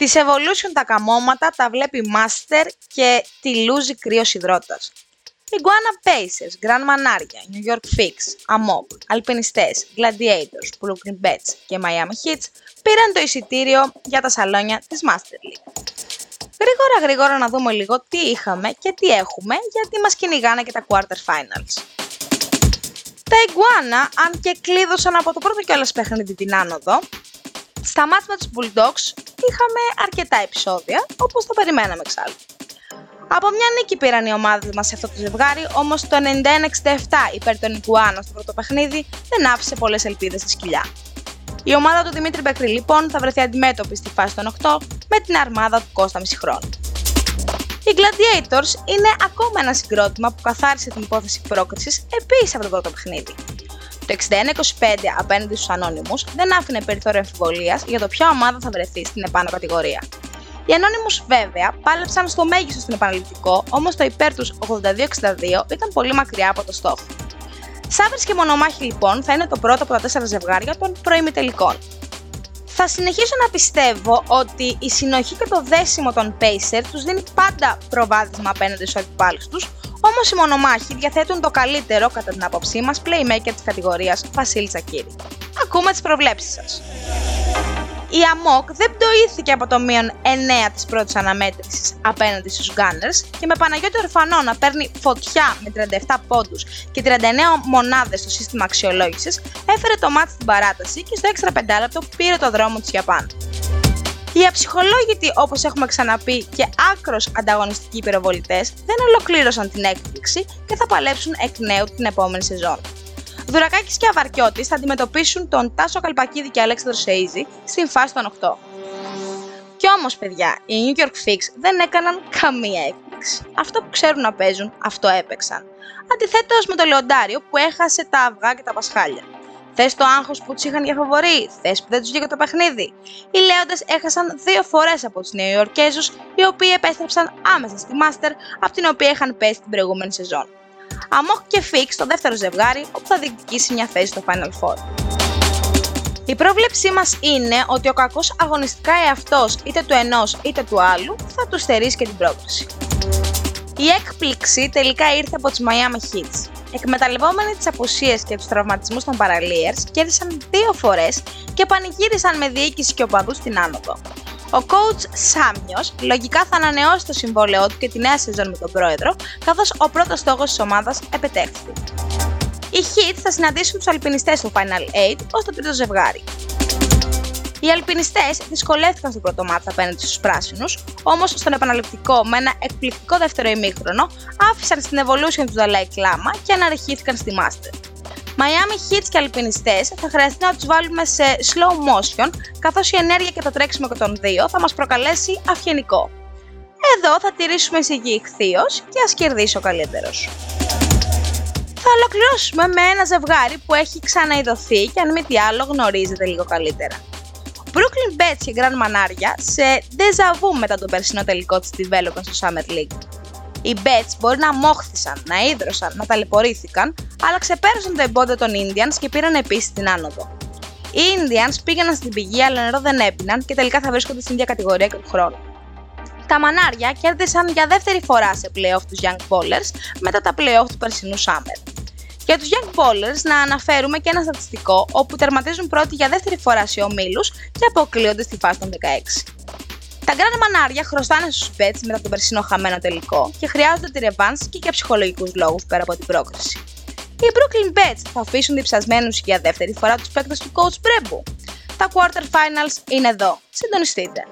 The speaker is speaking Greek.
Τις Evolution τα καμώματα τα βλέπει Master και τη λούζει κρύος υδρότας. Iguana Pacers, Grand Manaria, New York Fix, ΑΜΟΚ, Αλπινιστές, Gladiators, Brooklyn Bets και Miami Hits πήραν το εισιτήριο για τα σαλόνια της Master League. Γρήγορα να δούμε λίγο τι είχαμε και τι έχουμε, γιατί μας κυνηγάνε και τα Quarter Finals. Τα Iguana, αν και κλείδωσαν από το πρώτο κιόλας παιχνίδι την άνοδο, στα μάτς με τους Bulldogs είχαμε αρκετά επεισόδια, όπως το περιμέναμε εξάλλου. Από μια νίκη πήραν οι ομάδες μας σε αυτό το ζευγάρι, όμως το 91-67 υπέρ των Iguana στο πρώτο παιχνίδι δεν άφησε πολλές ελπίδες στη σκυλιά. Η ομάδα του Δημήτρη Μπέκρη λοιπόν θα βρεθεί αντιμέτωπη στη φάση των 8 με την αρμάδα του Κώστα Μισιχρόντου. Οι Gladiators είναι ακόμα ένα συγκρότημα που καθάρισε την υπόθεση πρόκρισης επίσης από το πρώτο παιχνίδι. Το 61-25 απέναντι στους Ανώνυμους δεν άφηνε περιθώριο αμφιβολίας για το ποια ομάδα θα βρεθεί στην επάνω κατηγορία. Οι Ανώνυμους βέβαια πάλεψαν στο μέγιστο στον επαναληπτικό, όμως το υπέρ τους 82-62 ήταν πολύ μακριά από το στόχο. Σάβερς και μονομάχοι λοιπόν θα είναι το πρώτο από τα 4 ζευγάρια των προημιτελικών. Θα συνεχίσω να πιστεύω ότι η συνοχή και το δέσιμο των Pacers τους δίνει πάντα προβάδισμα απέναντι στους αντιπάλους τους, όμως οι μονομάχοι διαθέτουν το καλύτερο, κατά την άποψή μας, playmaker της κατηγορίας, Βασίλη Τσακίρη. Ακούμε τις προβλέψεις σας. Η ΑΜΟΚ δεν πτωήθηκε από το μείον 9 της πρώτης αναμέτρησης απέναντι στους Gunners και με Παναγιώτη ορφανό να παίρνει φωτιά με 37 πόντους και 39 μονάδες στο σύστημα αξιολόγησης, έφερε το μάτς στην παράταση και στο έξτρα πεντάλεπτο πήρε το δρόμο της Ιαπάν. Οι αψυχολόγητοι, όπως έχουμε ξαναπεί, και άκρως ανταγωνιστικοί πυροβολητές δεν ολοκλήρωσαν την έκπληξη και θα παλέψουν εκ νέου την επόμενη σεζόν. Δουρακάκης και Αβαρκιώτης θα αντιμετωπίσουν τον Τάσο Καλπακίδη και Αλέξανδρο Σέιζι στην φάση των 8. Κι όμως, παιδιά, οι New York Fix δεν έκαναν καμία έκπληξη. Αυτό που ξέρουν να παίζουν, αυτό έπαιξαν. Αντιθέτως με το Λεοντάριο που έχασε τα αυγά και τα πασχάλια. Θες το άγχος που τους είχαν για φαβορί, θες που δεν τους βγήκε το παιχνίδι. Οι Λέοντες έχασαν 2 φορές από τους New York Έζους, οι οποίοι επέστρεψαν άμεσα στη Master, από την οποία είχαν πέσει την προηγούμενη σεζόν. ΑΜΟΚ και Fix το δεύτερο ζευγάρι, όπου θα διεκδικήσει μια θέση στο Final Four. Η πρόβλεψή μας είναι ότι ο κακός αγωνιστικά εαυτός είτε του ενός είτε του άλλου θα του στερήσει και την πρόκληση. Η έκπληξη τελικά ήρθε από τις Miami Hits. Εκμεταλλευόμενοι τις απουσίες και τους τραυματισμούς των Παραλίερς, κέρδισαν 2 φορές και πανηγύρισαν με διοίκηση και οπαδούς στην άνοδο. Ο Coach Σάμιος λογικά θα ανανεώσει το συμβόλαιό του και τη νέα σεζόν με τον πρόεδρο, καθώς ο πρώτος στόχος της ομάδας επετέχθη. Οι Heat θα συναντήσουν τους αλπινιστές στο Final 8 ως το τρίτο ζευγάρι. Οι αλπινιστές δυσκολεύτηκαν στο πρώτο μάτς απέναντι στους πράσινους, όμως στον επαναληπτικό με ένα εκπληκτικό δεύτερο ημίχρονο άφησαν στην Evolution του Dalai Lama και αναρριχήθηκαν στη Master. Miami Hits και αλπινιστές θα χρειαστεί να τους βάλουμε σε slow motion, καθώς η ενέργεια και το τρέξιμο και των δύο θα μας προκαλέσει αυγενικό. Εδώ θα τηρήσουμε εισηγή ηχθείως και ας κερδίσει ο καλύτερος. Θα ολοκληρώσουμε με ένα ζευγάρι που έχει ξαναειδωθεί και αν μη τι άλλο γνωρίζετε λίγο καλύτερα. Brooklyn Bets και Grand Manaria σε déjà vu μετά τον περσινό τελικό της Development στο Summer League. Οι Bets μπορεί να μόχθησαν, να ίδρωσαν, να ταλαιπωρήθηκαν, αλλά ξεπέρασαν το εμπόδιο των Indians και πήραν επίσης την άνοδο. Οι Indians πήγαιναν στην πηγή, αλλά νερό δεν έπιναν και τελικά θα βρίσκονται στην ίδια κατηγορία και του χρόνου. Τα Μανάρια κέρδισαν για δεύτερη φορά σε playoff τους Young Bowlers μετά τα playoff του περσινού Summer. Για τους Young Bowlers να αναφέρουμε και ένα στατιστικό όπου τερματίζουν πρώτοι για δεύτερη φορά σε ομίλους και αποκλείονται στη φάση των 16. Τα Grand Manaria χρωστάνε στους Bets μετά τον περσινό χαμένο τελικό και χρειάζονται τη revenge και για ψυχολογικούς λόγους πέρα από την πρόκριση. Οι Brooklyn Bets θα αφήσουν διψασμένους για δεύτερη φορά τους παίκτες του coach Μπρέμπου. Τα Quarter Finals είναι εδώ. Συντονιστείτε.